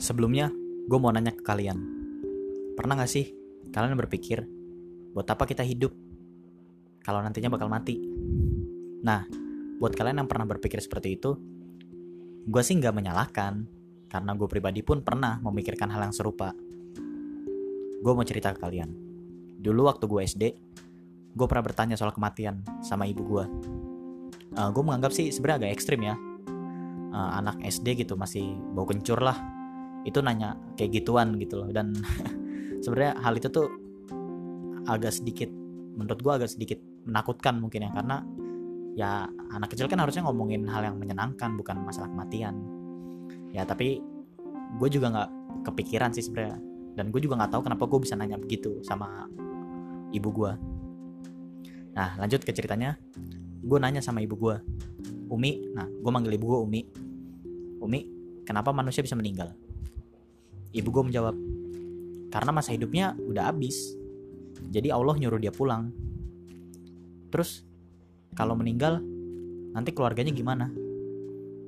Sebelumnya, gue mau nanya ke kalian. Pernah gak sih kalian berpikir, buat apa kita hidup kalau nantinya bakal mati? Nah, buat kalian yang pernah berpikir seperti itu, gue sih gak menyalahkan, karena gue pribadi pun pernah memikirkan hal yang serupa. Gue mau cerita ke kalian. Dulu waktu gue SD, gue pernah bertanya soal kematian sama ibu gue. Gue menganggap sih sebenarnya agak ekstrim ya. Anak SD gitu, masih bau kencur lah. Itu nanya kayak gituan gitu loh. Dan sebenarnya hal itu tuh agak sedikit, menurut gue agak sedikit menakutkan mungkin ya. Karena ya anak kecil kan harusnya ngomongin hal yang menyenangkan, bukan masalah kematian. Ya tapi gue juga gak kepikiran sih sebenarnya. Dan gue juga gak tahu kenapa gue bisa nanya begitu sama ibu gue. Nah lanjut ke ceritanya. Gue nanya sama ibu gue, Umi. Nah gue manggil ibu gue Umi. Umi, kenapa manusia bisa meninggal? Ibu gue menjawab, karena masa hidupnya udah habis, jadi Allah nyuruh dia pulang. Terus kalau meninggal nanti keluarganya gimana?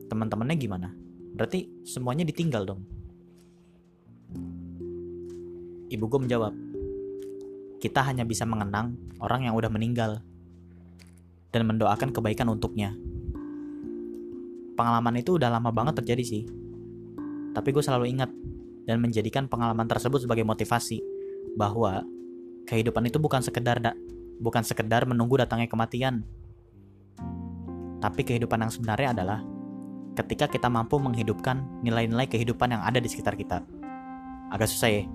Teman-temannya gimana? Berarti semuanya ditinggal dong. Ibu gue menjawab, kita hanya bisa mengenang orang yang udah meninggal dan mendoakan kebaikan untuknya. Pengalaman itu udah lama banget terjadi sih, tapi gue selalu ingat dan menjadikan pengalaman tersebut sebagai motivasi bahwa kehidupan itu bukan sekedar menunggu datangnya kematian. Tapi kehidupan yang sebenarnya adalah ketika kita mampu menghidupkan nilai-nilai kehidupan yang ada di sekitar kita. Agak susah ya.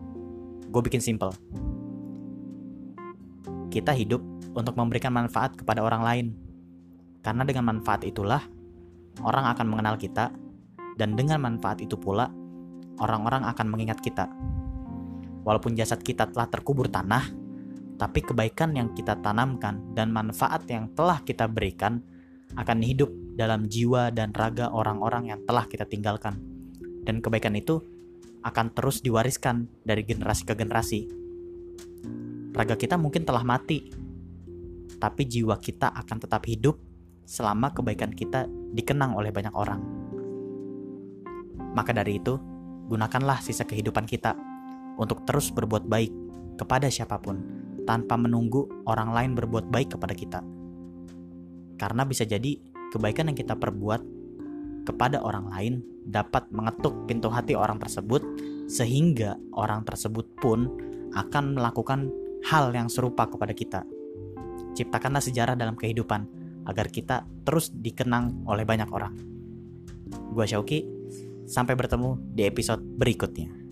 Gue bikin simple. Kita hidup untuk memberikan manfaat kepada orang lain. Karena dengan manfaat itulah orang akan mengenal kita, dan dengan manfaat itu pula orang-orang akan mengingat kita. Walaupun jasad kita telah terkubur tanah, tapi kebaikan yang kita tanamkan dan manfaat yang telah kita berikan akan hidup dalam jiwa dan raga orang-orang yang telah kita tinggalkan. Dan kebaikan itu akan terus diwariskan dari generasi ke generasi. Raga kita mungkin telah mati, tapi jiwa kita akan tetap hidup selama kebaikan kita dikenang oleh banyak orang. Maka dari itu, gunakanlah sisa kehidupan kita untuk terus berbuat baik kepada siapapun, tanpa menunggu orang lain berbuat baik kepada kita. Karena bisa jadi kebaikan yang kita perbuat kepada orang lain dapat mengetuk pintu hati orang tersebut, sehingga orang tersebut pun akan melakukan hal yang serupa kepada kita. Ciptakanlah sejarah dalam kehidupan agar kita terus dikenang oleh banyak orang. Gua Syauki, sampai bertemu di episode berikutnya.